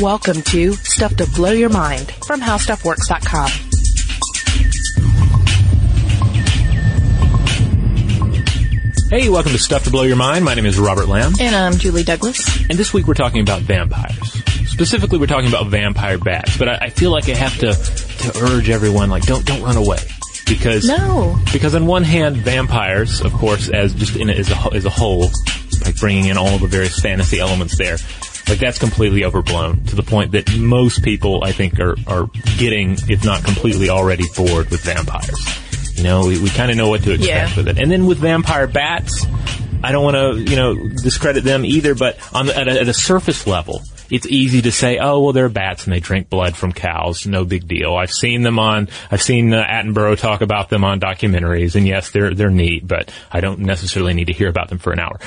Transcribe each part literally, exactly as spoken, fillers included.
Welcome to Stuff to Blow Your Mind from How Stuff Works dot com. Hey, welcome to Stuff to Blow Your Mind. My name is Robert Lamb. And I'm Julie Douglas. And this week we're talking about vampires. Specifically, we're talking about vampire bats. But I, I feel like I have to, to urge everyone, like, don't don't run away. Because, no. Because on one hand, vampires, of course, as just in a, as a, as a whole, like bringing in all the various fantasy elements there, like that's completely overblown to the point that most people, I think, are, are getting, if not completely already, bored with vampires. You know, we, we kind of know what to expect yeah. with it. And then with vampire bats, I don't want to, you know, discredit them either, but on the, at, a, at a surface level, it's easy to say, oh, well, they're bats and they drink blood from cows. No big deal. I've seen them on, I've seen uh, Attenborough talk about them on documentaries, and yes, they're, they're neat, but I don't necessarily need to hear about them for an hour.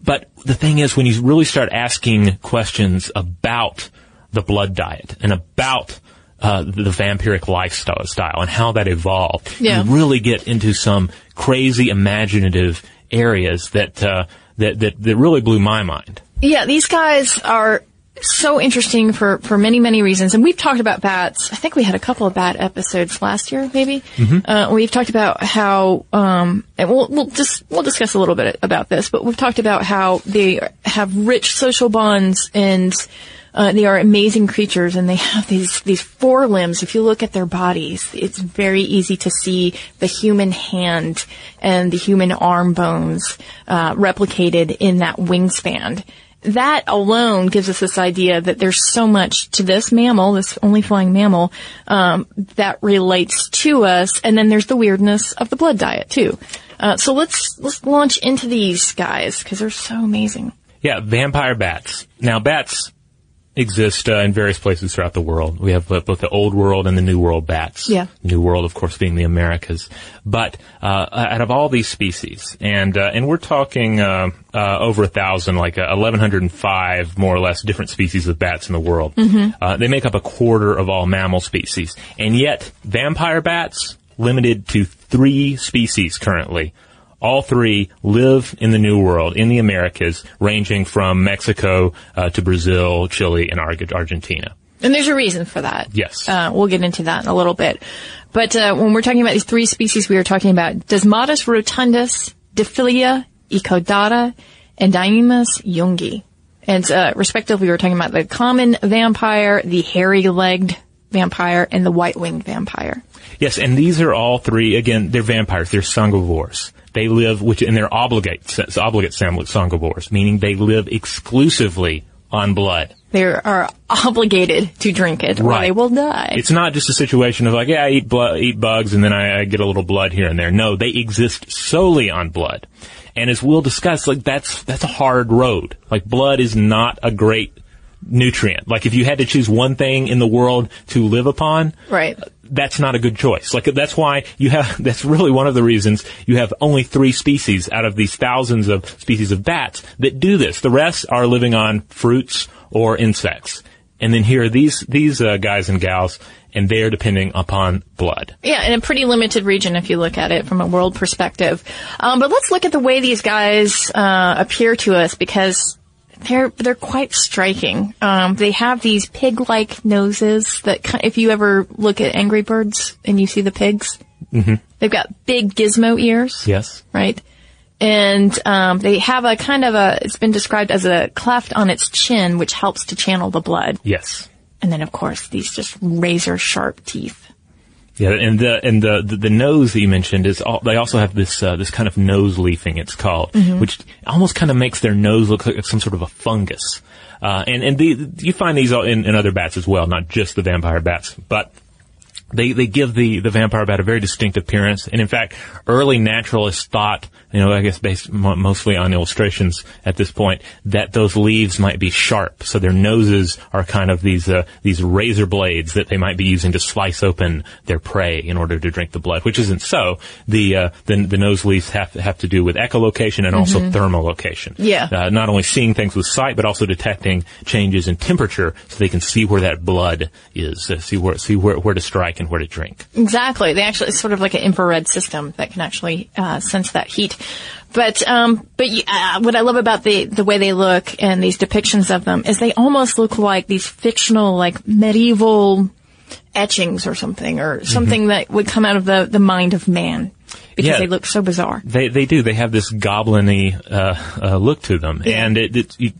But the thing is, when you really start asking questions about the blood diet and about Uh, the vampiric lifestyle style and how that evolved. Yeah. You really get into some crazy imaginative areas that, uh, that, that, that really blew my mind. Yeah, these guys are so interesting for, for many, many reasons. And we've talked about bats. I think we had a couple of bat episodes last year, maybe. Mm-hmm. Uh, we've talked about how, um, and we'll, we'll just, we'll discuss a little bit about this, but we've talked about how they have rich social bonds and, Uh, they are amazing creatures, and they have these, these forelimbs. If you look at their bodies, it's very easy to see the human hand and the human arm bones, uh, replicated in that wingspan. That alone gives us this idea that there's so much to this mammal, this only flying mammal, um, that relates to us. And then there's the weirdness of the blood diet, too. Uh, so let's, let's launch into these guys, because they're so amazing. Yeah, vampire bats. Now, bats exist uh, in various places throughout the world. We have uh, both the old world and the new world bats. Yeah. New world, of course, being the Americas. But uh, out of all these species, and uh, and we're talking uh, uh, over a thousand, like uh, eleven hundred five more or less different species of bats in the world. Mm-hmm. Uh, they make up a quarter of all mammal species. And yet, vampire bats, limited to three species currently. All three live in the New World, in the Americas, ranging from Mexico uh, to Brazil, Chile, and Ar- Argentina. And there's a reason for that. Yes. Uh, we'll get into that in a little bit. But uh, when we're talking about these three species, we are talking about Desmodus rotundus, Diphylla ecaudata, and Daimus yungi. And uh, respectively, we were talking about the common vampire, the hairy-legged vampire, and the white-winged vampire. Yes, and these are all three, again, they're vampires, they're sanguivores. They live, which, and they're obligate, obligate sanguivores, meaning they live exclusively on blood. They are obligated to drink it, right, or they will die. It's not just a situation of like, yeah, I eat, blo- eat bugs and then I, I get a little blood here and there. No, they exist solely on blood. And as we'll discuss, like, that's, that's a hard road. Like, blood is not a great nutrient. Like, if you had to choose one thing in the world to live upon, right, that's not a good choice. Like, that's why you have, that's really one of the reasons you have only three species out of these thousands of species of bats that do this. The rest are living on fruits or insects. And then here are these, these uh, guys and gals, and they're depending upon blood. Yeah, in a pretty limited region if you look at it from a world perspective. Um, but let's look at the way these guys uh, appear to us, because They're, they're quite striking. Um, they have these pig-like noses that, kind of, if you ever look at Angry Birds and you see the pigs, mm-hmm. they've got big gizmo ears. Yes. Right? And, um, they have a kind of a, it's been described as a cleft on its chin, which helps to channel the blood. Yes. And then, of course, these just razor-sharp teeth. Yeah, and the and the, the the nose that you mentioned is all, they also have this uh, this kind of nose leafing, it's called, mm-hmm. which almost kind of makes their nose look like some sort of a fungus. Uh, and and the, you find these in, in other bats as well, not just the vampire bats, but they they give the the vampire bat a very distinct appearance. And in fact, early naturalists thought, you know, I guess based m- mostly on illustrations at this point, that those leaves might be sharp, so their noses are kind of these uh, these razor blades that they might be using to slice open their prey in order to drink the blood, which isn't so. The uh, the, the nose leaves have have to do with echolocation and mm-hmm. also thermalocation. Yeah, uh, not only seeing things with sight, but also detecting changes in temperature, so they can see where that blood is, uh, see where see where where to strike like and where to drink. Exactly. They actually, it's sort of like an infrared system that can actually uh, sense that heat. But um, but uh, what I love about the the way they look and these depictions of them is they almost look like these fictional, like medieval etchings or something, or something mm-hmm. that would come out of the the mind of man. Because yeah, they look so bizarre. They they do. They have this goblin-y uh, uh, look to them, yeah. and it, it, you,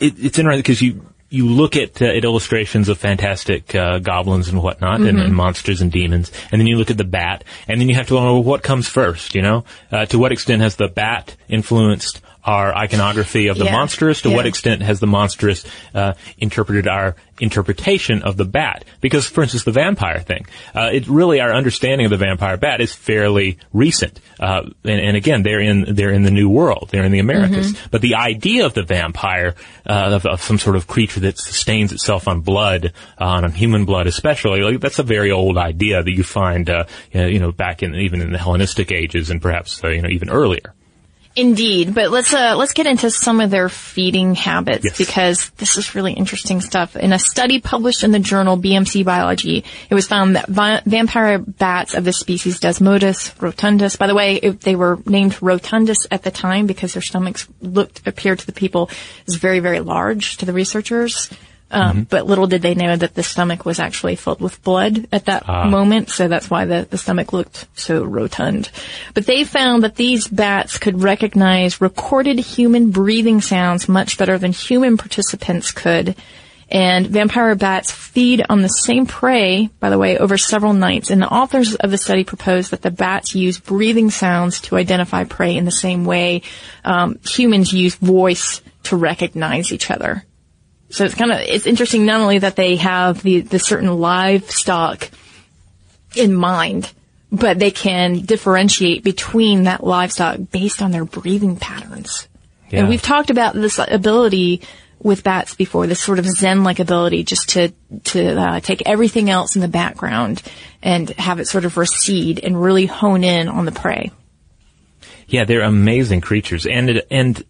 it it's interesting because you. You look at, uh, at illustrations of fantastic uh, goblins and whatnot, mm-hmm. and, and monsters and demons, and then you look at the bat, and then you have to learn, well, what comes first, you know? Uh, to what extent has the bat influenced our iconography of the yeah. monstrous? To yeah. what extent has the monstrous uh, interpreted our interpretation of the bat? Because, for instance, the vampire thing, uh, it really, our understanding of the vampire bat is fairly recent. Uh, and, and again, they're in they're in the New World, they're in the Americas. Mm-hmm. But the idea of the vampire, uh, of, of some sort of creature that sustains itself on blood, uh, on human blood especially, like, that's a very old idea that you find, uh, you know, back in even in the Hellenistic ages and perhaps uh, you know even earlier. Indeed, but let's uh, let's get into some of their feeding habits, yes. because this is really interesting stuff. In a study published in the journal B M C Biology, it was found that vi- vampire bats of the species Desmodus rotundus, by the way, it, they were named rotundus at the time because their stomachs looked appeared to the people as very, very large to the researchers. Um, mm-hmm. But little did they know that the stomach was actually filled with blood at that ah. moment, so that's why the, the stomach looked so rotund. But they found that these bats could recognize recorded human breathing sounds much better than human participants could. And vampire bats feed on the same prey, by the way, over several nights. And the authors of the study proposed that the bats use breathing sounds to identify prey in the same way um, humans use voice to recognize each other. So it's kind of, it's interesting not only that they have the, the certain livestock in mind, but they can differentiate between that livestock based on their breathing patterns. Yeah. And we've talked about this ability with bats before, this sort of zen-like ability just to, to uh, take everything else in the background and have it sort of recede and really hone in on the prey. Yeah, they're amazing creatures. And, it, and,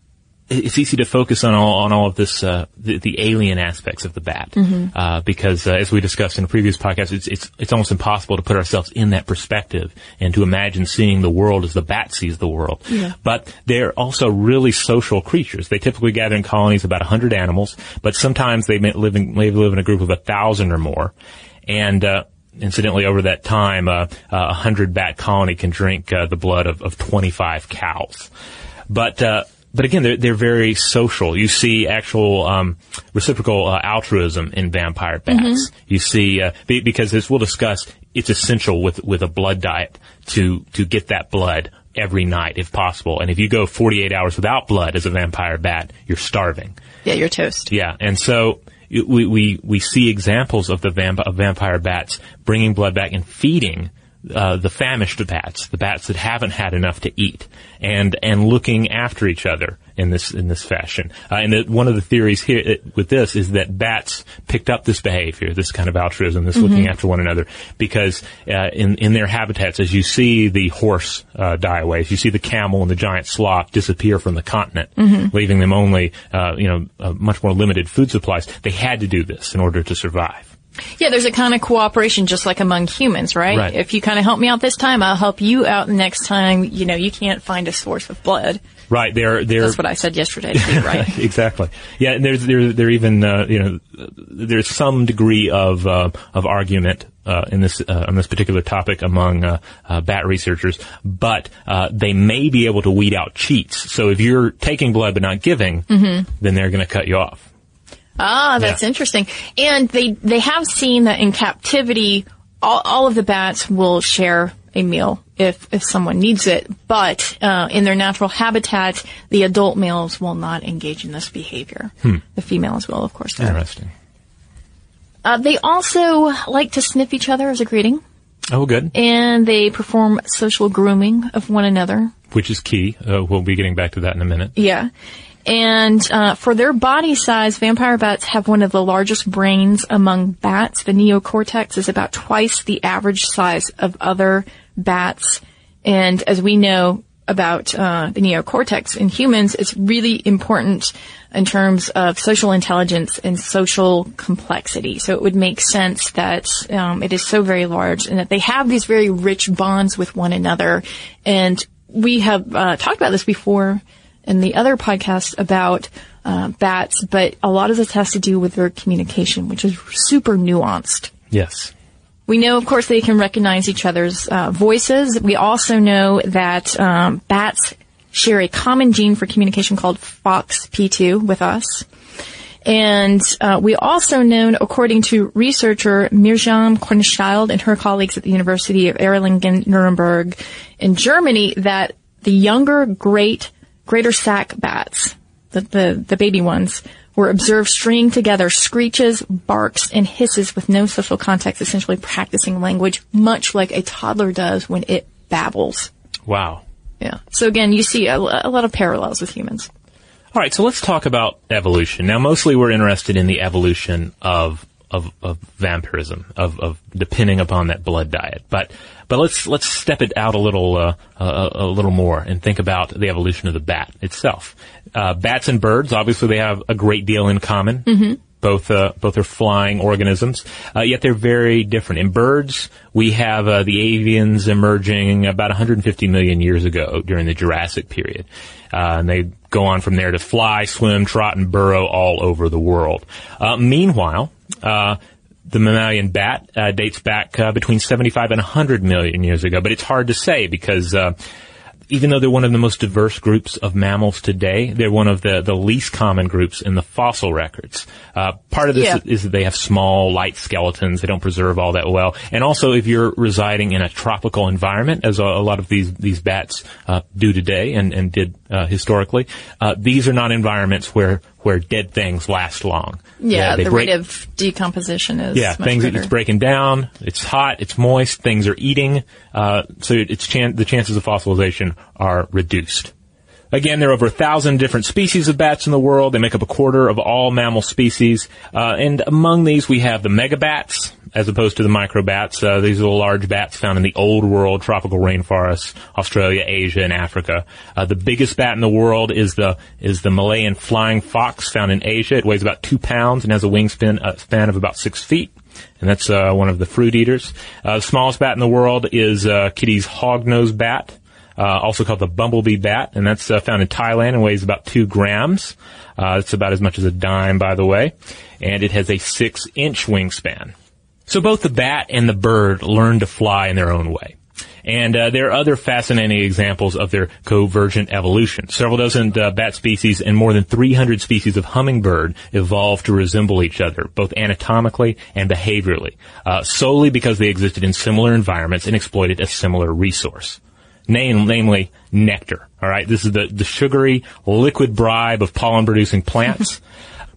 It's easy to focus on all on all of this uh the, the alien aspects of the bat, mm-hmm. uh because uh, as we discussed in a previous podcast, it's it's it's almost impossible to put ourselves in that perspective and to imagine seeing the world as the bat sees the world. Yeah. But they're also really social creatures. They typically gather in colonies of about a hundred animals, but sometimes they may live in they live in a group of a thousand or more, and. uh Incidentally, over that time, uh, a hundred bat colony can drink uh, the blood of, of twenty-five cows, but. uh But again, they're, they're very social. You see actual um, reciprocal uh, altruism in vampire bats. Mm-hmm. You see, uh, be, because as we'll discuss, it's essential with, with a blood diet to to get that blood every night if possible. And if you go forty-eight hours without blood as a vampire bat, you're starving. Yeah, you're toast. Yeah, and so we we, we see examples of the vamp- of vampire bats bringing blood back and feeding Uh, the famished bats, the bats that haven't had enough to eat, and and looking after each other in this in this fashion. Uh, and the, one of the theories here it, with this is that bats picked up this behavior, this kind of altruism, this mm-hmm. looking after one another, because uh, in in their habitats, as you see the horse uh, die away, as you see the camel and the giant sloth disappear from the continent, mm-hmm. leaving them only uh, you know uh, much more limited food supplies. They had to do this in order to survive. Yeah, there's a kind of cooperation just like among humans, right? Right. If you kind of help me out this time, I'll help you out next time, you know, you can't find a source of blood. Right, they're, they're... That's what I said yesterday to you, right? Exactly. Yeah, and there's, there, there even, uh, you know, there's some degree of, uh, of argument, uh, in this, uh, on this particular topic among, uh, uh, bat researchers, but, uh, they may be able to weed out cheats. So if you're taking blood but not giving, mm-hmm. then they're gonna cut you off. Ah, that's yeah. interesting. And they, they have seen that in captivity, all, all of the bats will share a meal if, if someone needs it. But, uh, in their natural habitat, the adult males will not engage in this behavior. Hmm. The females will, of course. Though. Interesting. Uh, they also like to sniff each other as a greeting. Oh, good. And they perform social grooming of one another. Which is key. Uh, we'll be getting back to that in a minute. Yeah. And uh for their body size, vampire bats have one of the largest brains among bats. The neocortex is about twice the average size of other bats. And as we know about uh the neocortex in humans, it's really important in terms of social intelligence and social complexity. So it would make sense that um, it is so very large and that they have these very rich bonds with one another. And we have uh, talked about this before in the other podcast about uh, bats, but a lot of this has to do with their communication, which is super nuanced. Yes. We know, of course, they can recognize each other's uh, voices. We also know that um, bats share a common gene for communication called F O X P two with us. And uh, we also know, according to researcher Mirjam Kornschild and her colleagues at the University of Erlangen-Nuremberg in Germany, that the younger great greater sack bats, the, the, the baby ones, were observed stringing together screeches, barks, and hisses with no social context, essentially practicing language, much like a toddler does when it babbles. Wow. Yeah. So again, you see a, a lot of parallels with humans. All right. So let's talk about evolution. Now, mostly we're interested in the evolution of of, of vampirism, of, of depending upon that blood diet. But but let's let's step it out a little uh, a, a little more and think about the evolution of the bat itself. Uh, bats and birds, obviously, they have a great deal in common. Mm-hmm. Both uh, both are flying organisms, uh, yet they're very different. In birds, we have uh, the avians emerging about one hundred fifty million years ago during the Jurassic period, uh, and they go on from there to fly, swim, trot, and burrow all over the world. Uh, meanwhile, uh, the mammalian bat uh, dates back uh, between seventy-five and one hundred million years ago, but it's hard to say because. Uh, Even though they're one of the most diverse groups of mammals today, they're one of the, the least common groups in the fossil records. Uh, part of this yeah. is that they have small, light skeletons. They don't preserve all that well. And also, if you're residing in a tropical environment, as a, a lot of these, these bats uh, do today and, and did uh, historically, uh, these are not environments where where dead things last long. Yeah, yeah the break, rate of decomposition is yeah, much things better. It's breaking down, it's hot, it's moist, things are eating, uh, so it's chan- the chances of fossilization are reduced. Again, there are over a thousand different species of bats in the world. They make up a quarter of all mammal species, uh, and among these we have the megabats, as opposed to the microbats. Uh, these are the large bats found in the old world, tropical rainforests, Australia, Asia, and Africa. Uh, the biggest bat in the world is the is the Malayan flying fox found in Asia. It weighs about two pounds and has a wingspan uh, span of about six feet. And that's uh, one of the fruit eaters. Uh, the smallest bat in the world is uh, Kitty's hognose bat, uh, also called the bumblebee bat, and that's uh, found in Thailand and weighs about two grams. Uh, it's about as much as a dime, by the way. And it has a six-inch wingspan. So both the bat and the bird learn to fly in their own way. And uh, there are other fascinating examples of their convergent evolution. Several dozen uh, bat species and more than three hundred species of hummingbird evolved to resemble each other, both anatomically and behaviorally, uh, solely because they existed in similar environments and exploited a similar resource. Name, namely nectar. All right, this is the, the sugary liquid bribe of pollen-producing plants.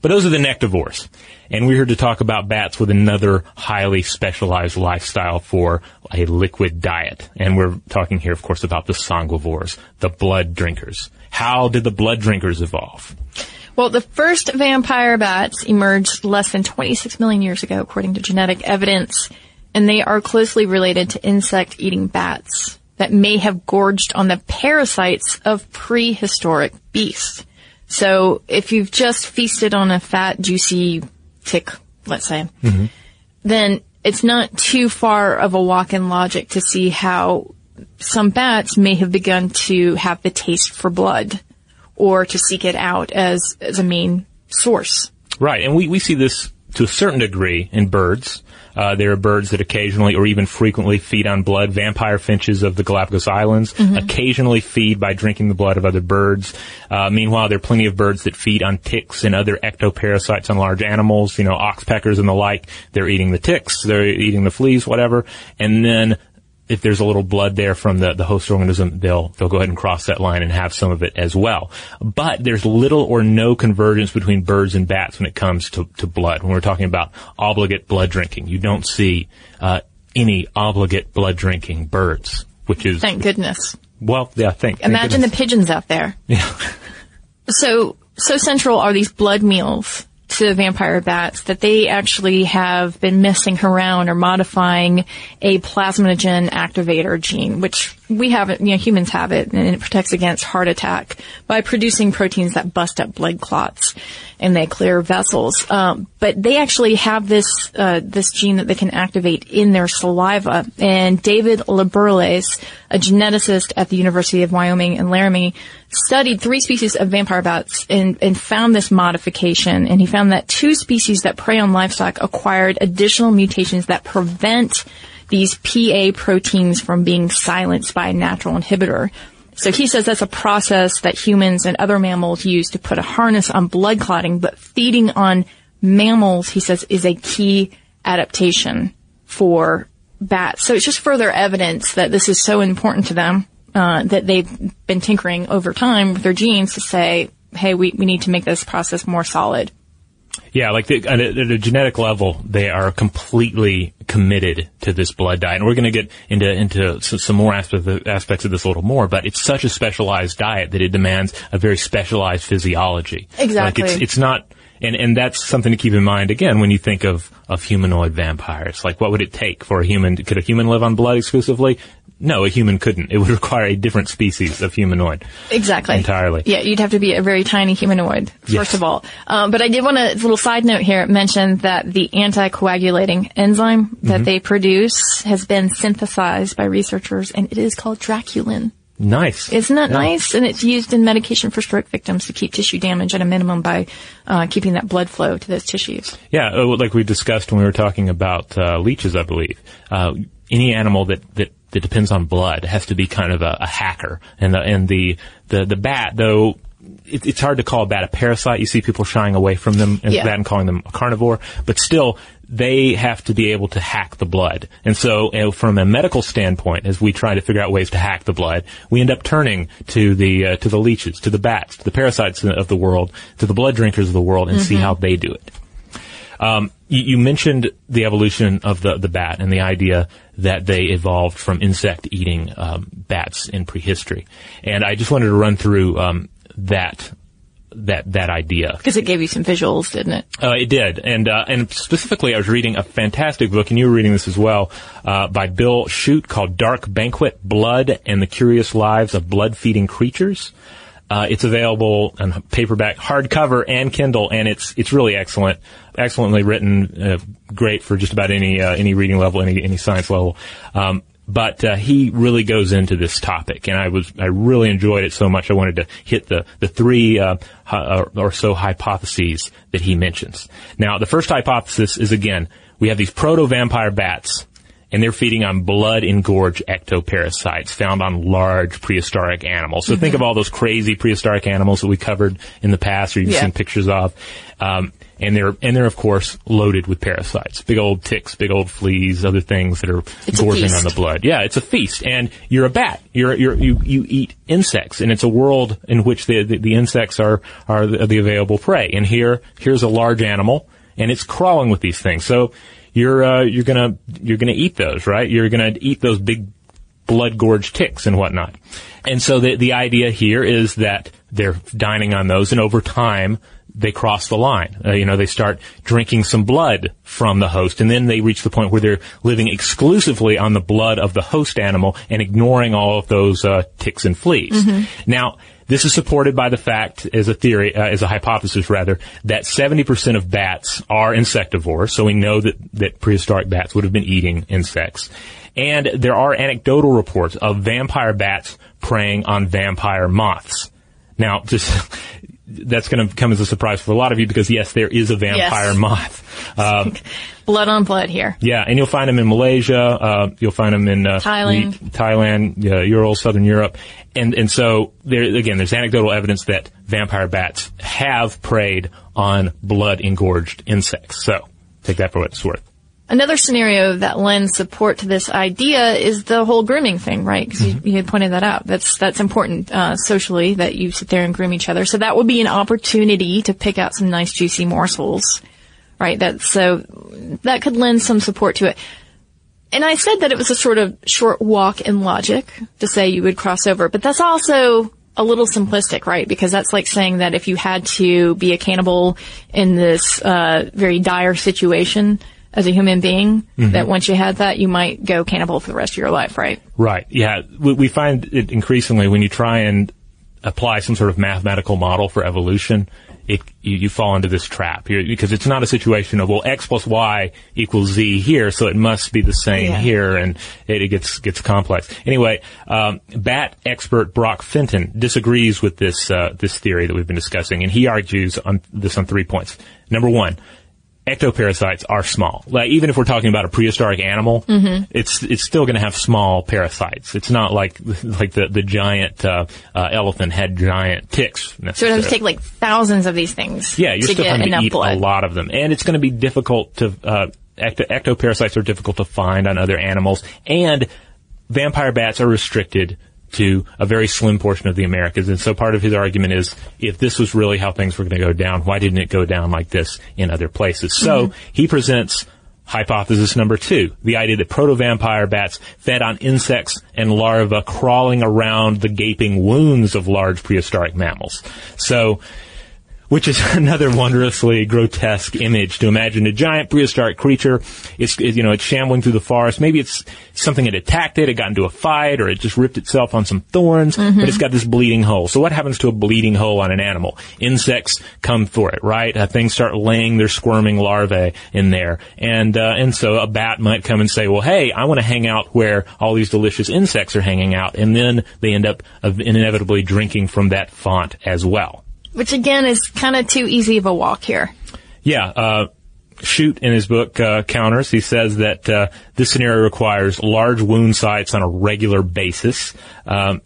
But those are the nectivores. And we're here to talk about bats with another highly specialized lifestyle for a liquid diet. And we're talking here, of course, about the sanguivores, the blood drinkers. How did the blood drinkers evolve? Well, the first vampire bats emerged less than twenty-six million years ago, according to genetic evidence, and they are closely related to insect-eating bats that may have gorged on the parasites of prehistoric beasts. So if you've just feasted on a fat, juicy tick, let's say, mm-hmm. then it's not too far of a walk in logic to see how some bats may have begun to have the taste for blood or to seek it out as, as a main source. Right. And we, we see this to a certain degree in birds. Uh, there are birds that occasionally or even frequently feed on blood. Vampire finches of the Galapagos Islands mm-hmm. occasionally feed by drinking the blood of other birds. Uh, meanwhile, there are plenty of birds that feed on ticks and other ectoparasites on large animals, you know, oxpeckers and the like. They're eating the ticks, they're eating the fleas, whatever. And then if there's a little blood there from the, the host organism, they'll, they'll go ahead and cross that line and have some of it as well. But there's little or no convergence between birds and bats when it comes to, to blood. When we're talking about obligate blood drinking, you don't see, uh, any obligate blood drinking birds, which is. Thank goodness. Well, yeah, thank, thank Imagine goodness. The pigeons out there. Yeah. So, so central are these blood meals to vampire bats that they actually have been messing around or modifying a plasminogen activator gene, which we have it, you know, humans have it, and it protects against heart attack by producing proteins that bust up blood clots, and they clear vessels. Um, but they actually have this uh, this gene that they can activate in their saliva. And David Liberles, a geneticist at the University of Wyoming in Laramie, studied three species of vampire bats and, and found this modification. And he found that two species that prey on livestock acquired additional mutations that prevent these P A proteins from being silenced by a natural inhibitor. So he says that's a process that humans and other mammals use to put a harness on blood clotting, but feeding on mammals, he says, is a key adaptation for bats. So it's just further evidence that this is so important to them, uh, that they've been tinkering over time with their genes to say, hey, we, we need to make this process more solid. Yeah, like the, at, a, at a genetic level, they are completely committed to this blood diet. And we're going to get into into some more aspects of this a little more, but it's such a specialized diet that it demands a very specialized physiology. Exactly. Like it's, it's not, and, and that's something to keep in mind, again, when you think of, of humanoid vampires. Like, what would it take for a human? Could a human live on blood exclusively? No, a human couldn't. It would require a different species of humanoid. Exactly. Entirely. Yeah, you'd have to be a very tiny humanoid, first yes. of all. Um, but I did want to, a little side note here, mention that the anticoagulating enzyme that mm-hmm. they produce has been synthesized by researchers, and it is called draculin. Nice. Isn't that yeah. nice? And it's used in medication for stroke victims to keep tissue damage at a minimum by uh keeping that blood flow to those tissues. Yeah, like we discussed when we were talking about uh, leeches, I believe. Uh, any animal that, that that depends on blood has to be kind of a, a hacker. And the, and the, the, the bat, though, it, it's hard to call a bat a parasite. You see people shying away from them and, yeah. that and calling them a carnivore. But still, they have to be able to hack the blood. And so, uh, from a medical standpoint, as we try to figure out ways to hack the blood, we end up turning to the, uh, to the leeches, to the bats, to the parasites of the world, to the blood drinkers of the world, and mm-hmm. see how they do it. Um, you, you mentioned the evolution of the, the bat and the idea that they evolved from insect-eating um, bats in prehistory, and I just wanted to run through um, that that that idea because it gave you some visuals, didn't it? Uh, it did, and uh, and specifically, I was reading a fantastic book, and you were reading this as well, uh, by Bill Schutt, called "Dark Banquet: Blood and the Curious Lives of Blood-Feeding Creatures." Uh, it's available on paperback, hardcover, and Kindle, and it's it's really excellent, excellently written, uh, great for just about any uh, any reading level, any any science level. Um, but uh, he really goes into this topic, and I was I really enjoyed it so much. I wanted to hit the the three uh, hi- or so hypotheses that he mentions. Now, the first hypothesis is, again, we have these proto-vampire bats, and they're feeding on blood-engorged ectoparasites found on large prehistoric animals. So mm-hmm. think of all those crazy prehistoric animals that we covered in the past, or you've yeah. seen pictures of. Um, and they're, and they're, of course, loaded with parasites. Big old ticks, big old fleas, other things that are it's gorging on the blood. Yeah, it's a feast. And you're a bat. You're, you're, you, you eat insects. And it's a world in which the, the, the insects are, are the, the available prey. And here, here's a large animal, and it's crawling with these things. So, You're, uh, you're gonna, you're gonna eat those, right? You're gonna eat those big blood-gorged ticks and whatnot. And so the, the idea here is that they're dining on those, and over time, they cross the line. Uh, you know, they start drinking some blood from the host, and then they reach the point where they're living exclusively on the blood of the host animal and ignoring all of those, uh, ticks and fleas. Mm-hmm. Now, this is supported by the fact, as a theory, uh, as a hypothesis rather, that seventy percent of bats are insectivores, so we know that, that prehistoric bats would have been eating insects. And there are anecdotal reports of vampire bats preying on vampire moths. Now, just, that's going to come as a surprise for a lot of you because, yes, there is a vampire yes. moth. Um, blood on blood here. Yeah, and you'll find them in Malaysia, uh, you'll find them in uh, Thailand, Thailand, uh, Ural, Southern Europe. And, and so, there, again, there's anecdotal evidence that vampire bats have preyed on blood-engorged insects. So, take that for what it's worth. Another scenario that lends support to this idea is the whole grooming thing, right? Because mm-hmm. you, you had pointed that out. That's that's important uh socially, that you sit there and groom each other. So that would be an opportunity to pick out some nice, juicy morsels, right? That so that could lend some support to it. And I said that it was a sort of short walk in logic to say you would cross over, but that's also a little simplistic, right? Because that's like saying that if you had to be a cannibal in this uh very dire situation, as a human being, mm-hmm. that once you had that, you might go cannibal for the rest of your life, right? Right, yeah. We, we find it increasingly when you try and apply some sort of mathematical model for evolution, it you, you fall into this trap. You're, because it's not a situation of, well, X plus Y equals Z here, so it must be the same yeah. here, and it, it gets gets complex. Anyway, um, bat expert Brock Fenton disagrees with this uh, this theory that we've been discussing, and he argues on this on three points. Number one, ectoparasites are small. Like, even if we're talking about a prehistoric animal, mm-hmm. it's it's still going to have small parasites. It's not like like the the giant uh, uh, elephant had giant ticks. So it has to take like thousands of these things. Yeah, you're to still going to eat blood. a lot of them, and it's going to be difficult to uh, ecto- ectoparasites are difficult to find on other animals, and vampire bats are restricted to a very slim portion of the Americas. And so part of his argument is, if this was really how things were going to go down, why didn't it go down like this in other places? So mm-hmm. he presents hypothesis number two, the idea that proto-vampire bats fed on insects and larvae crawling around the gaping wounds of large prehistoric mammals. So, which is another wondrously grotesque image to imagine a giant prehistoric creature. It's, it, you know, it's shambling through the forest. Maybe it's something that attacked it, it got into a fight, or it just ripped itself on some thorns, mm-hmm. but it's got this bleeding hole. So what happens to a bleeding hole on an animal? Insects come for it, right? Uh, things start laying their squirming larvae in there. And, uh, and so a bat might come and say, well, hey, I want to hang out where all these delicious insects are hanging out. And then they end up uh, inevitably drinking from that font as well. Which, again, is kind of too easy of a walk here. Yeah. Uh, Schutt, in his book, uh, Counters, he says that uh, this scenario requires large wound sites on a regular basis. Um,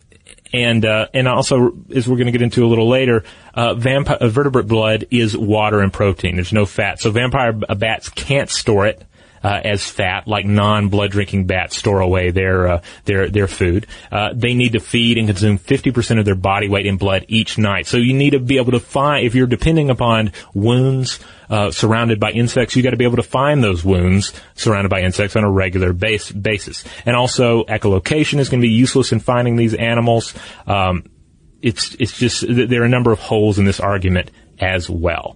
and uh, and also, as we're going to get into a little later, uh, vampire, uh, vertebrate blood is water and protein. There's no fat. So vampire b- bats can't store it uh, as fat, like non-blood-drinking bats store away their uh, their their food. Uh, they need to feed and consume fifty percent of their body weight in blood each night. So you need to be able to find, if you're depending upon wounds uh, surrounded by insects, you got to be able to find those wounds surrounded by insects on a regular base, basis. And also, echolocation is going to be useless in finding these animals. Um, it's it's just there are a number of holes in this argument as well.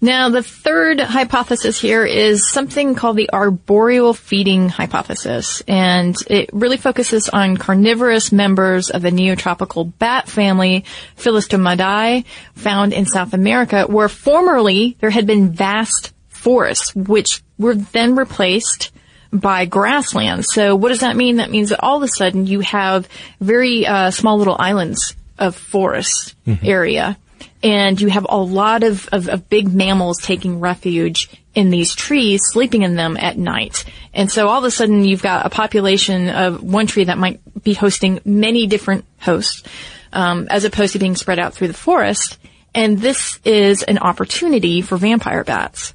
Now, the third hypothesis here is something called the arboreal feeding hypothesis, and it really focuses on carnivorous members of the neotropical bat family, Phyllostomidae, found in South America, where formerly there had been vast forests, which were then replaced by grasslands. So what does that mean? That means that all of a sudden you have very uh, small little islands of forest mm-hmm. area. And you have a lot of, of, of big mammals taking refuge in these trees, sleeping in them at night. And so all of a sudden you've got a population of one tree that might be hosting many different hosts, um, as opposed to being spread out through the forest. And this is an opportunity for vampire bats.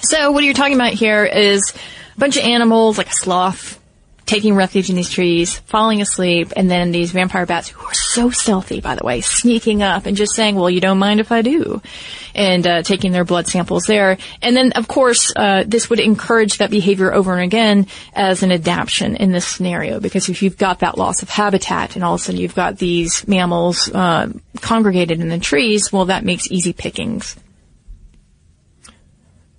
So what you're talking about here is a bunch of animals, like a sloth, taking refuge in these trees, falling asleep, and then these vampire bats, who are so stealthy, by the way, sneaking up and just saying, well, you don't mind if I do, and uh, taking their blood samples there. And then, of course, uh, this would encourage that behavior over and again as an adaptation in this scenario, because if you've got that loss of habitat and all of a sudden you've got these mammals uh, congregated in the trees, well, that makes easy pickings.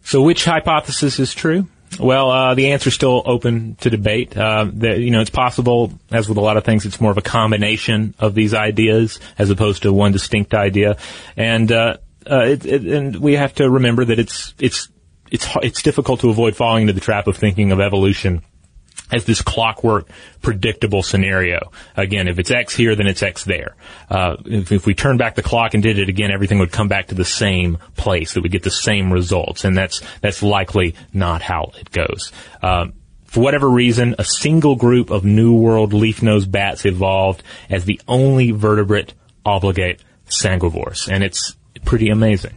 So which hypothesis is true? Well, uh, the answer's still open to debate. Uh, that, you know, it's possible, as with a lot of things, it's more of a combination of these ideas as opposed to one distinct idea. And, uh, uh, it, it, and we have to remember that it's, it's, it's, it's difficult to avoid falling into the trap of thinking of evolution as this clockwork, predictable scenario. Again, if it's X here, then it's X there. Uh, if, if we turn back the clock and did it again, everything would come back to the same place, that we get the same results, and that's that's likely not how it goes. Um, for whatever reason, a single group of New World leaf-nosed bats evolved as the only vertebrate obligate sanguivores, and it's pretty amazing.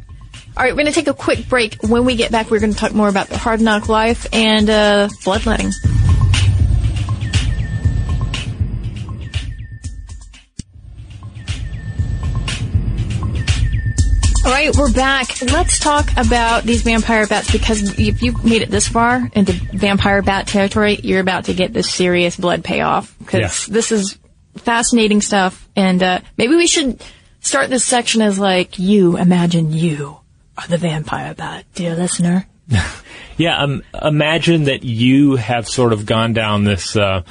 All right, we're going to take a quick break. When we get back, we're going to talk more about the hard knock life and uh, bloodletting. All right, we're back. Let's talk about these vampire bats, because if you made it this far into vampire bat territory, you're about to get this serious blood payoff, because yeah. this is fascinating stuff. And uh, maybe we should start this section as like, you imagine you are the vampire bat, dear listener. Yeah, um, imagine that you have sort of gone down this uh,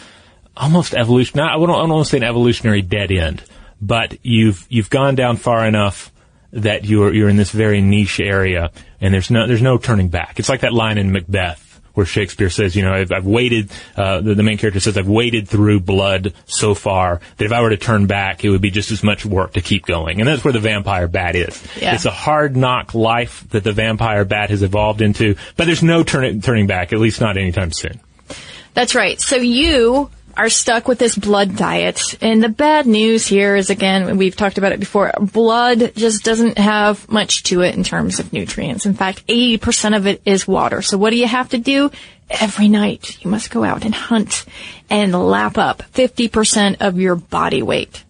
almost evolution. I don't, I don't want to say an evolutionary dead end, but you've you've gone down far enough that you're you're in this very niche area, and there's no there's no turning back. It's like that line in Macbeth, where Shakespeare says, you know, I've, I've waded, uh, the, the main character says, I've waded through blood so far that if I were to turn back, it would be just as much work to keep going. And that's where the vampire bat is. Yeah. It's a hard knock life that the vampire bat has evolved into, but there's no turn, turning back, at least not anytime soon. That's right. So you are stuck with this blood diet. And the bad news here is, again, we've talked about it before, blood just doesn't have much to it in terms of nutrients. In fact, eighty percent of it is water. So what do you have to do? Every night you must go out and hunt and lap up fifty percent of your body weight.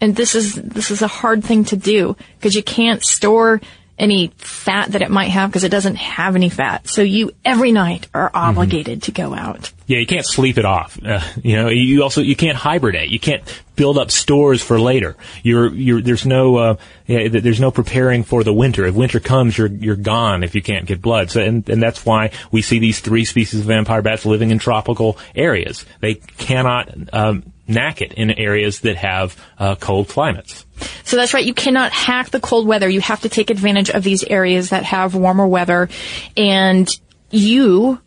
And this is this is a hard thing to do because you can't store any fat that it might have because it doesn't have any fat. So you, every night, are obligated mm-hmm. to go out. Yeah, you can't sleep it off. Uh, you know, you also, you can't hibernate. You can't build up stores for later. You're, you're, there's no, uh, yeah, there's no preparing for the winter. If winter comes, you're, you're gone if you can't get blood. So, and, and that's why we see these three species of vampire bats living in tropical areas. They cannot, um, knack it in areas that have uh, cold climates. So that's right. You cannot hack the cold weather. You have to take advantage of these areas that have warmer weather, and you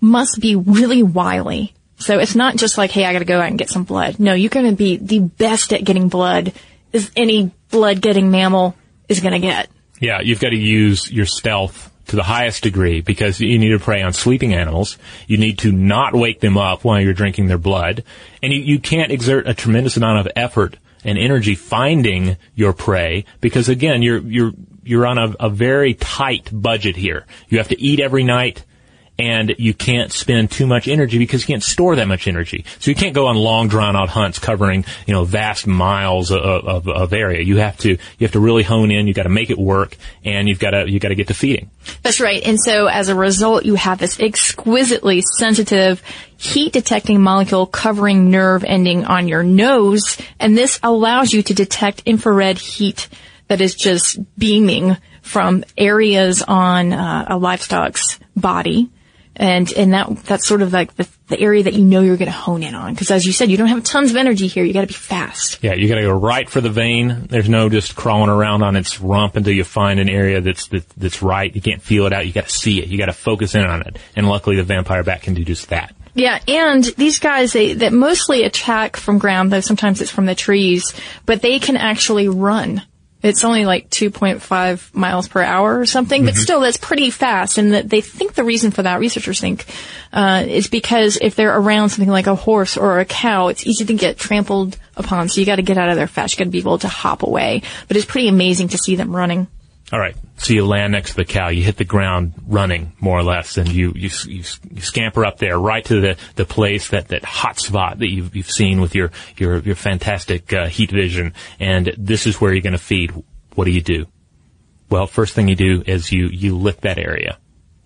must be really wily. So it's not just like, hey, I got to go out and get some blood. No, you're going to be the best at getting blood as any blood-getting mammal is going to get. Yeah, you've got to use your stealth to the highest degree, because you need to prey on sleeping animals. You need to not wake them up while you're drinking their blood. And you, you can't exert a tremendous amount of effort and energy finding your prey, because again, you're, you're, you're on a, a very tight budget here. You have to eat every night, and you can't spend too much energy because you can't store that much energy. So you can't go on long drawn out hunts covering, you know, vast miles of, of, of area. You have to, you have to really hone in. You've got to make it work, and you've got to, you've got to get to feeding. That's right. And so as a result, you have this exquisitely sensitive heat detecting molecule covering nerve ending on your nose. And this allows you to detect infrared heat that is just beaming from areas on uh, a livestock's body. And, and that, that's sort of like the, the area that you know you're going to hone in on. Because as you said, you don't have tons of energy here. You got to be fast. Yeah, you got to go right for the vein. There's no just crawling around on its rump until you find an area that's, that, that's right. You can't feel it out. You got to see it. You got to focus in on it. And luckily the vampire bat can do just that. Yeah, and these guys, they, that mostly attack from ground, though sometimes it's from the trees, but they can actually run. It's only like two point five miles per hour or something, but mm-hmm. still, that's pretty fast. And that they think the reason for that, researchers think, uh, is because if they're around something like a horse or a cow, it's easy to get trampled upon. So you got to get out of their fast. You got to be able to hop away. But it's pretty amazing to see them running. All right. So you land next to the cow. You hit the ground running, more or less, and you you, you, you scamper up there right to the, the place, that, that hot spot that you've, you've seen with your, your, your fantastic uh, heat vision. And this is where you're going to feed. What do you do? Well, first thing you do is you, you lick that area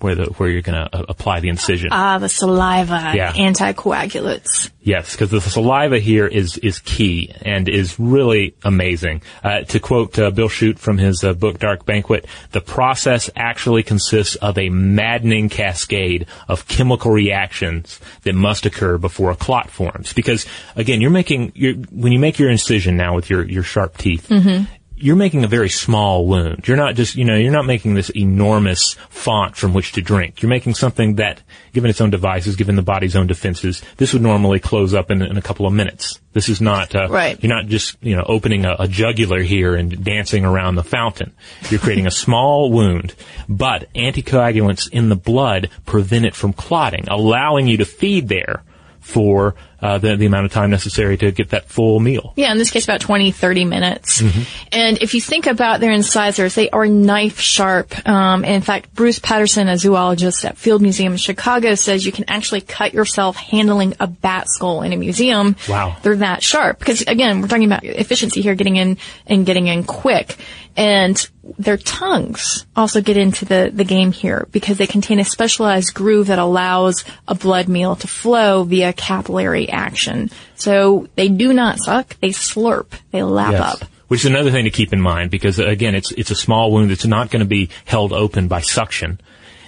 where the, where you're going to uh, apply the incision. Ah, the saliva, yeah. Anticoagulants. Yes, because the saliva here is, is key and is really amazing. Uh, to quote uh, Bill Schutt from his uh, book Dark Banquet, the process actually consists of a maddening cascade of chemical reactions that must occur before a clot forms. Because again, you're making, you're, when you make your incision now with your, your sharp teeth, mm-hmm. you're making a very small wound. You're not just, you know, you're not making this enormous font from which to drink. You're making something that, given its own devices, given the body's own defenses, this would normally close up in, in a couple of minutes. This is not, uh, right. You're not just, you know, opening a, a jugular here and dancing around the fountain. You're creating a small wound, but anticoagulants in the blood prevent it from clotting, allowing you to feed there for uh, the, the amount of time necessary to get that full meal. Yeah, in this case, about twenty, thirty minutes. Mm-hmm. And if you think about their incisors, they are knife-sharp. Um, and in fact, Bruce Patterson, a zoologist at Field Museum in Chicago, says you can actually cut yourself handling a bat skull in a museum. Wow. They're that sharp. Because, again, we're talking about efficiency here, getting in and getting in quick. And their tongues also get into the, the game here because they contain a specialized groove that allows a blood meal to flow via capillary action. So they do not suck, they slurp, they lap yes. up. Which is another thing to keep in mind because, again, it's it's a small wound that's not going to be held open by suction.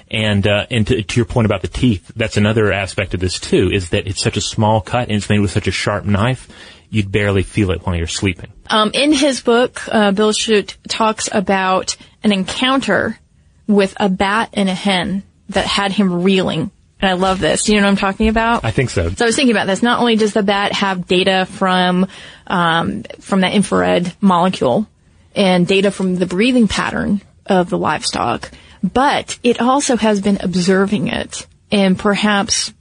And uh, and to, to your point about the teeth, that's another aspect of this too, is that it's such a small cut and it's made with such a sharp knife, you'd barely feel it while you're sleeping. Um, in his book, uh, Bill Schutt talks about an encounter with a bat and a hen that had him reeling. And I love this. Do you know what I'm talking about? I think so. So I was thinking about this. Not only does the bat have data from um, from that infrared molecule and data from the breathing pattern of the livestock, but it also has been observing it and perhaps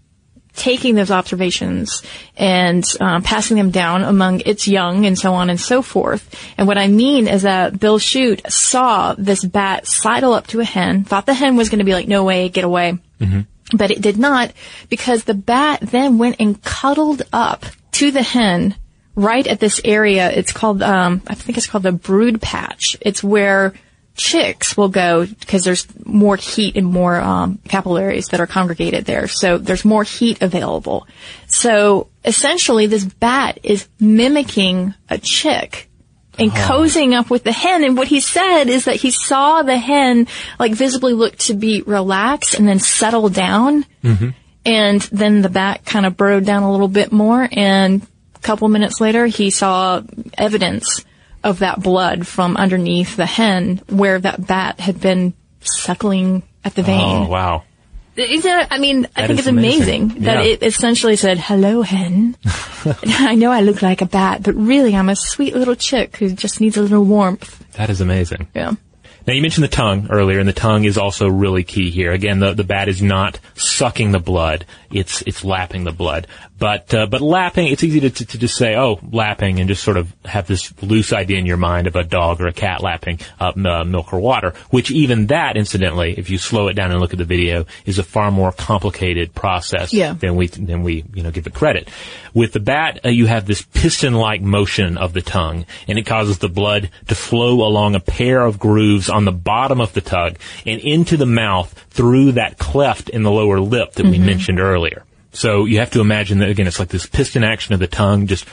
taking those observations and um, passing them down among its young and so on and so forth. And what I mean is that Bill Schutt saw this bat sidle up to a hen, thought the hen was going to be like, no way, get away. Mm-hmm. But it did not, because the bat then went and cuddled up to the hen right at this area. It's called, um, I think it's called the brood patch. It's where chicks will go because there's more heat and more um, capillaries that are congregated there. So there's more heat available. So essentially this bat is mimicking a chick and oh. cozying up with the hen. And what he said is that he saw the hen like visibly look to be relaxed and then settle down. Mm-hmm. And then the bat kind of burrowed down a little bit more. And a couple minutes later, he saw evidence of that blood from underneath the hen where that bat had been suckling at the vein. Oh, wow. Isn't that, I mean, I that think it's amazing, amazing that yeah. it essentially said, hello, hen. I know I look like a bat, but really I'm a sweet little chick who just needs a little warmth. That is amazing. Yeah. Now, you mentioned the tongue earlier, and the tongue is also really key here. Again, the, the bat is not sucking the blood. It's it's lapping the blood. But uh, but lapping, it's easy to, to, to just say, oh, lapping, and just sort of have this loose idea in your mind of a dog or a cat lapping up uh, milk or water, which even that, incidentally, if you slow it down and look at the video, is a far more complicated process yeah. than we than we you know give it credit. With the bat, uh, you have this piston-like motion of the tongue, and it causes the blood to flow along a pair of grooves on the bottom of the tongue and into the mouth through that cleft in the lower lip that mm-hmm. we mentioned earlier. So you have to imagine that, again, it's like this piston action of the tongue, just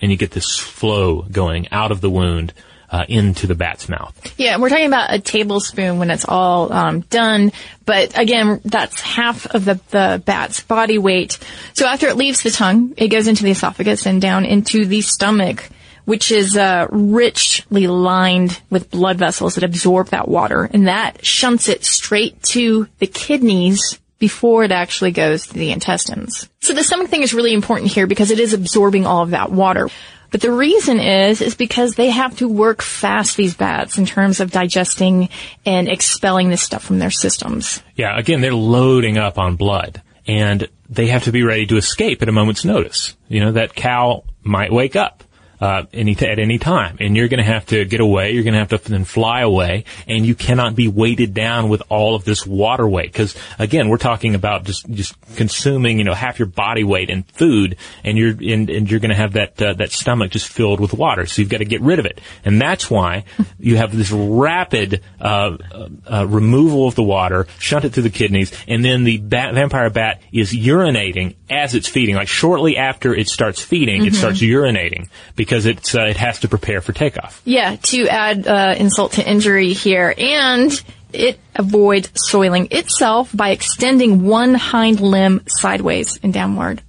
and you get this flow going out of the wound uh, into the bat's mouth. Yeah, we're talking about a tablespoon when it's all um, done, but again, that's half of the, the bat's body weight. So after it leaves the tongue, it goes into the esophagus and down into the stomach, which is uh, richly lined with blood vessels that absorb that water, and that shunts it straight to the kidneys before it actually goes to the intestines. So the stomach thing is really important here because it is absorbing all of that water. But the reason is, is because they have to work fast, these bats, in terms of digesting and expelling this stuff from their systems. Yeah, again, they're loading up on blood, and they have to be ready to escape at a moment's notice. You know, that cow might wake up uh any at any time, and you're going to have to get away. You're going to have to then fly away, and you cannot be weighted down with all of this water weight, because again, we're talking about just just consuming you know half your body weight in food, and you're and, and you're going to have that uh, that stomach just filled with water. So you've got to get rid of it, and that's why you have this rapid uh, uh removal of the water, shunt it through the kidneys, and then the bat, vampire bat is urinating as it's feeding. Like shortly after it starts feeding, mm-hmm. it starts urinating because. Because it's, uh, it has to prepare for takeoff. Yeah, to add uh, insult to injury here. And it avoids soiling itself by extending one hind limb sideways and downward.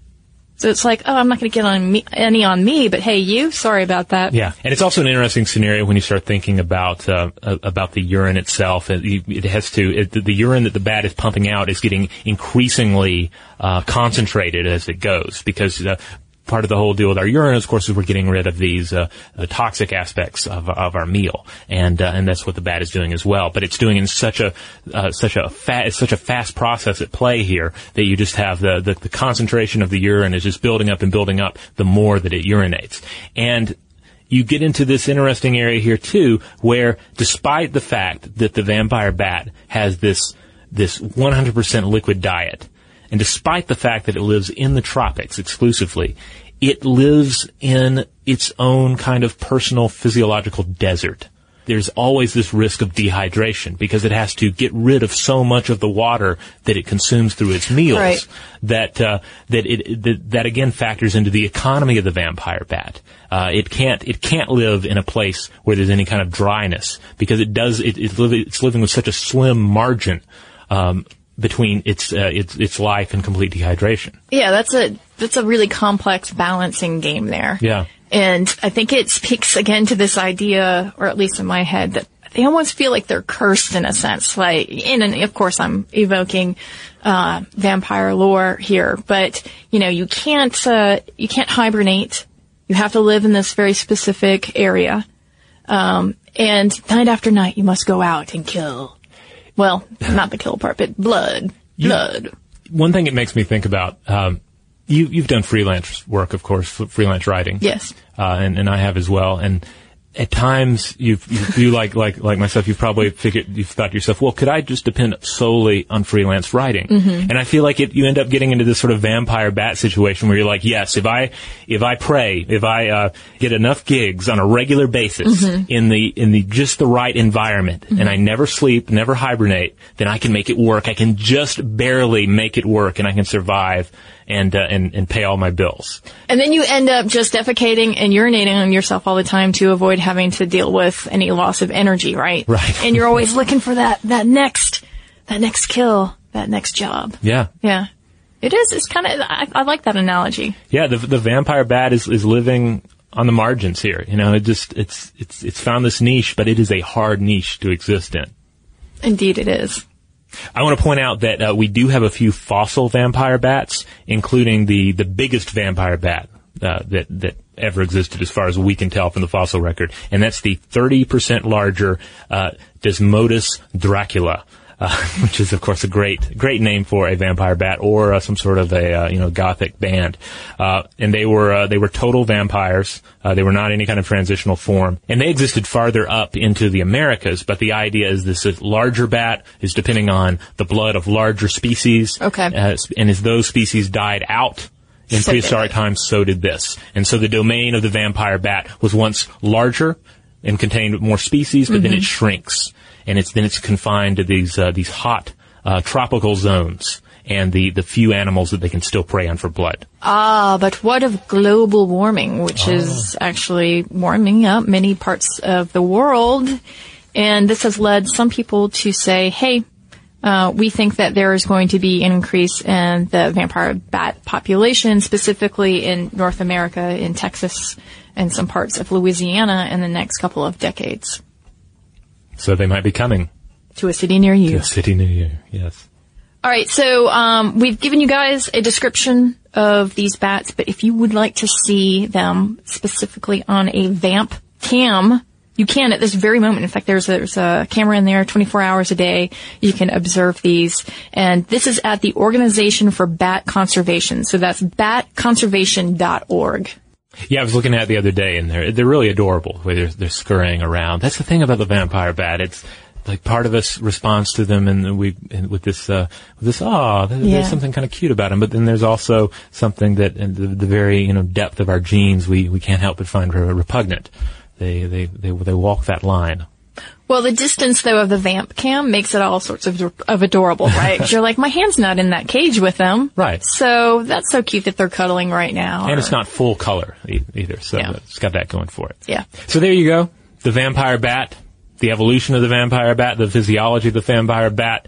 So it's like, oh, I'm not going to get on me, any on me, but hey, you, sorry about that. Yeah, and it's also an interesting scenario when you start thinking about uh, about the urine itself. It, it has to it, the urine that the bat is pumping out is getting increasingly uh, concentrated as it goes, because uh, part of the whole deal with our urine, of course, is we're getting rid of these uh, the toxic aspects of of our meal, and uh, and that's what the bat is doing as well. But it's doing in such a uh, such a fa- such a fast process at play here that you just have the, the the concentration of the urine is just building up and building up the more that it urinates, and you get into this interesting area here too, where despite the fact that the vampire bat has this this one hundred percent liquid diet. And despite the fact that it lives in the tropics exclusively, it lives in its own kind of personal physiological desert. there's always this risk of dehydration because it has to get rid of so much of the water that it consumes through its meals right. that uh, that it that, that again factors into the economy of the vampire bat. Uh, it can't it can't live in a place where there's any kind of dryness because it does it, it's, living, it's living with such a slim margin um, between its uh, its its life and complete dehydration. Yeah, that's a that's a really complex balancing game there. Yeah. And I think it speaks again to this idea, or at least in my head, that they almost feel like they're cursed in a sense. Like, in and of course I'm evoking, uh, vampire lore here, but, you know, you can't, uh, you can't hibernate. You have to live in this very specific area. Um, and night after night you must go out and kill. Well, not the kill part, but blood. You, blood. One thing it makes me think about, um, You, you've done freelance work, of course, freelance writing. Yes. Uh, and, and I have as well. And at times, you've, you, you like, like, like myself, you've probably figured, you've thought to yourself, well, could I just depend solely on freelance writing? Mm-hmm. And I feel like it, you end up getting into this sort of vampire bat situation where you're like, yes, if I, if I pray, if I, uh, get enough gigs on a regular basis mm-hmm. in the, in the, just the right environment, mm-hmm. and I never sleep, never hibernate, then I can make it work. I can just barely make it work and I can survive. And, uh, and and pay all my bills. And then you end up just defecating and urinating on yourself all the time to avoid having to deal with any loss of energy, right? Right. And you're always looking for that, that next, that next kill, that next job. Yeah. Yeah. It is, it's kind of, I, I like that analogy. Yeah, the the vampire bat is, is living on the margins here. You know, it just, it's, it's, it's found this niche, but it is a hard niche to exist in. Indeed it is. I want to point out that uh, we do have a few fossil vampire bats, including the, the biggest vampire bat uh, that that ever existed, as far as we can tell from the fossil record, and that's the thirty percent larger uh, Desmodus Dracula, uh, which is, of course, a great great name for a vampire bat or uh, some sort of a uh, you know gothic band. Uh, and they were uh, they were total vampires; uh, they were not any kind of transitional form, and they existed farther up into the Americas. But the idea is this is larger bat is depending on the blood of larger species. Okay, uh, and as those species died out in so prehistoric times, so did this, and so the domain of the vampire bat was once larger and contained more species, but mm-hmm. then it shrinks. And it's then it's confined to these uh, these hot uh, tropical zones and the, the few animals that they can still prey on for blood. Ah, but what of global warming, which oh. is actually warming up many parts of the world? And this has led some people to say, hey, uh, we think that there is going to be an increase in the vampire bat population, specifically in North America, in Texas, and some parts of Louisiana in the next couple of decades. So they might be coming. To a city near you. To a city near you, yes. All right, so um, we've given you guys a description of these bats, but if you would like to see them specifically on a vamp cam, you can at this very moment. In fact, there's a, there's a camera in there twenty-four hours a day. You can observe these. And this is at the Organization for Bat Conservation. So that's bat conservation dot org. Yeah, I was looking at it the other day, and they're they're really adorable the way they're they're scurrying around. That's the thing about the vampire bat; it's like part of us responds to them, and we and with this uh with this ah, there's yeah. something kind of cute about them. But then there's also something that, in the, the very you know depth of our genes, we we can't help but find repugnant. They they they they walk that line. Well, the distance though of the vamp cam makes it all sorts of of adorable, right? You're like, my hand's not in that cage with them, right? So that's so cute that they're cuddling right now, and or... it's not full color e- either, so yeah. it's got that going for it. Yeah. So there you go, the vampire bat, the evolution of the vampire bat, the physiology of the vampire bat.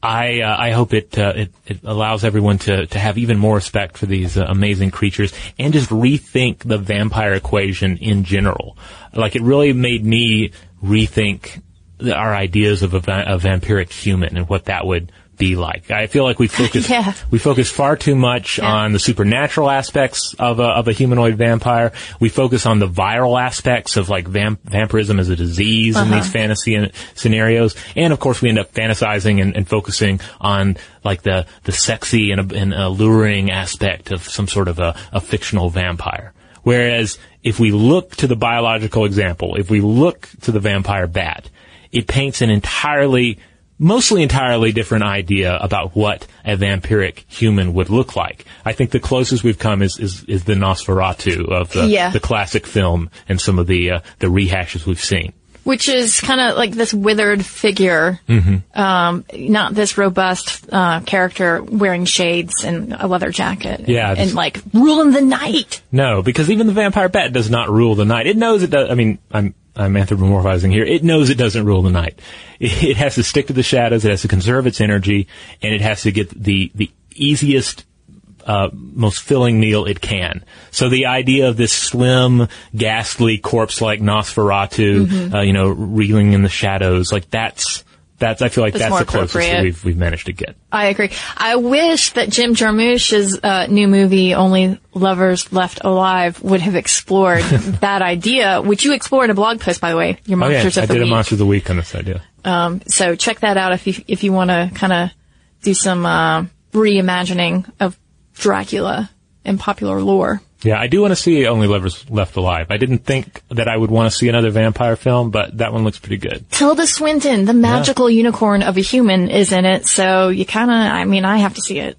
I uh, I hope it, uh, it it allows everyone to to have even more respect for these uh, amazing creatures and just rethink the vampire equation in general. Like, it really made me rethink the, our ideas of a, va- a vampiric human and what that would be like. I feel like we focus yeah. we focus far too much yeah. on the supernatural aspects of a of a humanoid vampire. We focus on the viral aspects of like vamp- vampirism as a disease uh-huh. in these fantasy in- scenarios, and of course we end up fantasizing and, and focusing on like the the sexy and, and alluring aspect of some sort of a, a fictional vampire. Whereas if we look to the biological example, if we look to the vampire bat, it paints an entirely Mostly entirely different idea about what a vampiric human would look like. I think the closest we've come is is, is the Nosferatu of the, yeah. the classic film and some of the uh, the rehashes we've seen. which is kind of like this withered figure, mm-hmm. um, not this robust uh, character wearing shades and a leather jacket yeah, and, and like ruling the night. No, because even the vampire bat does not rule the night. It knows it does. I mean, I'm I'm anthropomorphizing here. It knows it doesn't rule the night. It, it has to stick to the shadows. It has to conserve its energy, and it has to get the the easiest, uh, most filling meal it can. So the idea of this slim, ghastly corpse-like Nosferatu, mm-hmm. uh, you know, reeling in the shadows, like that's that's. I feel like it's that's the closest that we've we've managed to get. I agree. I wish that Jim Jarmusch's uh, new movie, Only Lovers Left Alive, would have explored that idea, which you explore in a blog post, by the way. Your monsters oh, yeah. of the week. I did a monster of the week on this idea. Um, so check that out if you if you want to kind of do some uh, reimagining of Dracula in popular lore. Yeah, I do want to see Only Lovers Left Alive. I didn't think that I would want to see another vampire film, but that one looks pretty good. Tilda Swinton, the magical yeah. unicorn of a human, is in it, so you kind of, I mean, I have to see it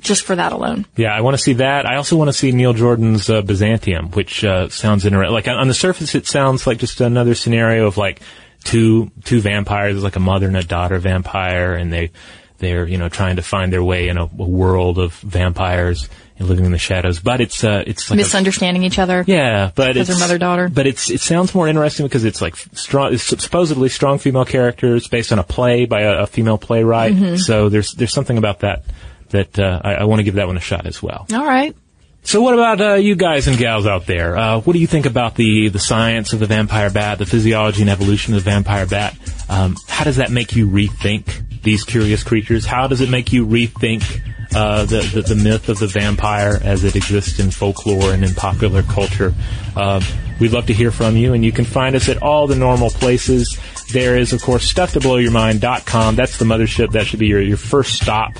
just for that alone. Yeah, I want to see that. I also want to see Neil Jordan's uh, Byzantium, which uh, sounds interesting. Like, on the surface, it sounds like just another scenario of, like, two two vampires, like a mother and a daughter vampire, and they... They're, you know, trying to find their way in a, a world of vampires and living in the shadows. But it's, uh, it's like misunderstanding a, each other. Yeah, but it's their mother daughter. But it's it sounds more interesting because it's like strong, it's supposedly strong female characters based on a play by a, a female playwright. Mm-hmm. So there's there's something about that that uh, I, I want to give that one a shot as well. All right. So what about uh, you guys and gals out there? Uh, what do you think about the the science of the vampire bat, the physiology and evolution of the vampire bat? Um, how does that make you rethink these curious creatures? How does it make you rethink uh, the, the the myth of the vampire as it exists in folklore and in popular culture? Uh, we'd love to hear from you, and you can find us at all the normal places. There is, of course, stuff to blow your mind dot com. That's the mothership. That should be your, your first stop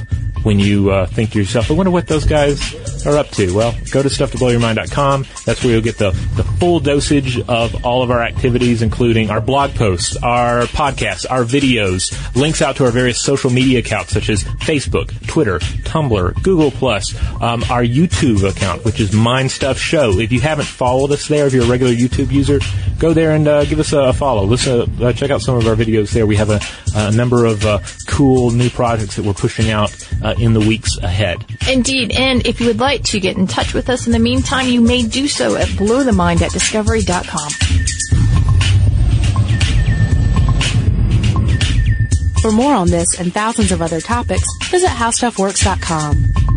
when you uh, think to yourself, I wonder what those guys are up to. Well, go to stuff to blow your mind dot com. That's where you'll get the, the full dosage of all of our activities, including our blog posts, our podcasts, our videos, links out to our various social media accounts, such as Facebook, Twitter, Tumblr, Google Plus, um, our YouTube account, which is Mind Stuff Show. If you haven't followed us there, if you're a regular YouTube user, go there and uh, give us a, a follow. Listen, uh, check out some of our videos there. We have a, a number of uh, cool new projects that we're pushing out uh, in the weeks ahead. Indeed. And if you would like to get in touch with us in the meantime, you may do so at blow the mind at discovery dot com. For more on this and thousands of other topics, visit how stuff works dot com.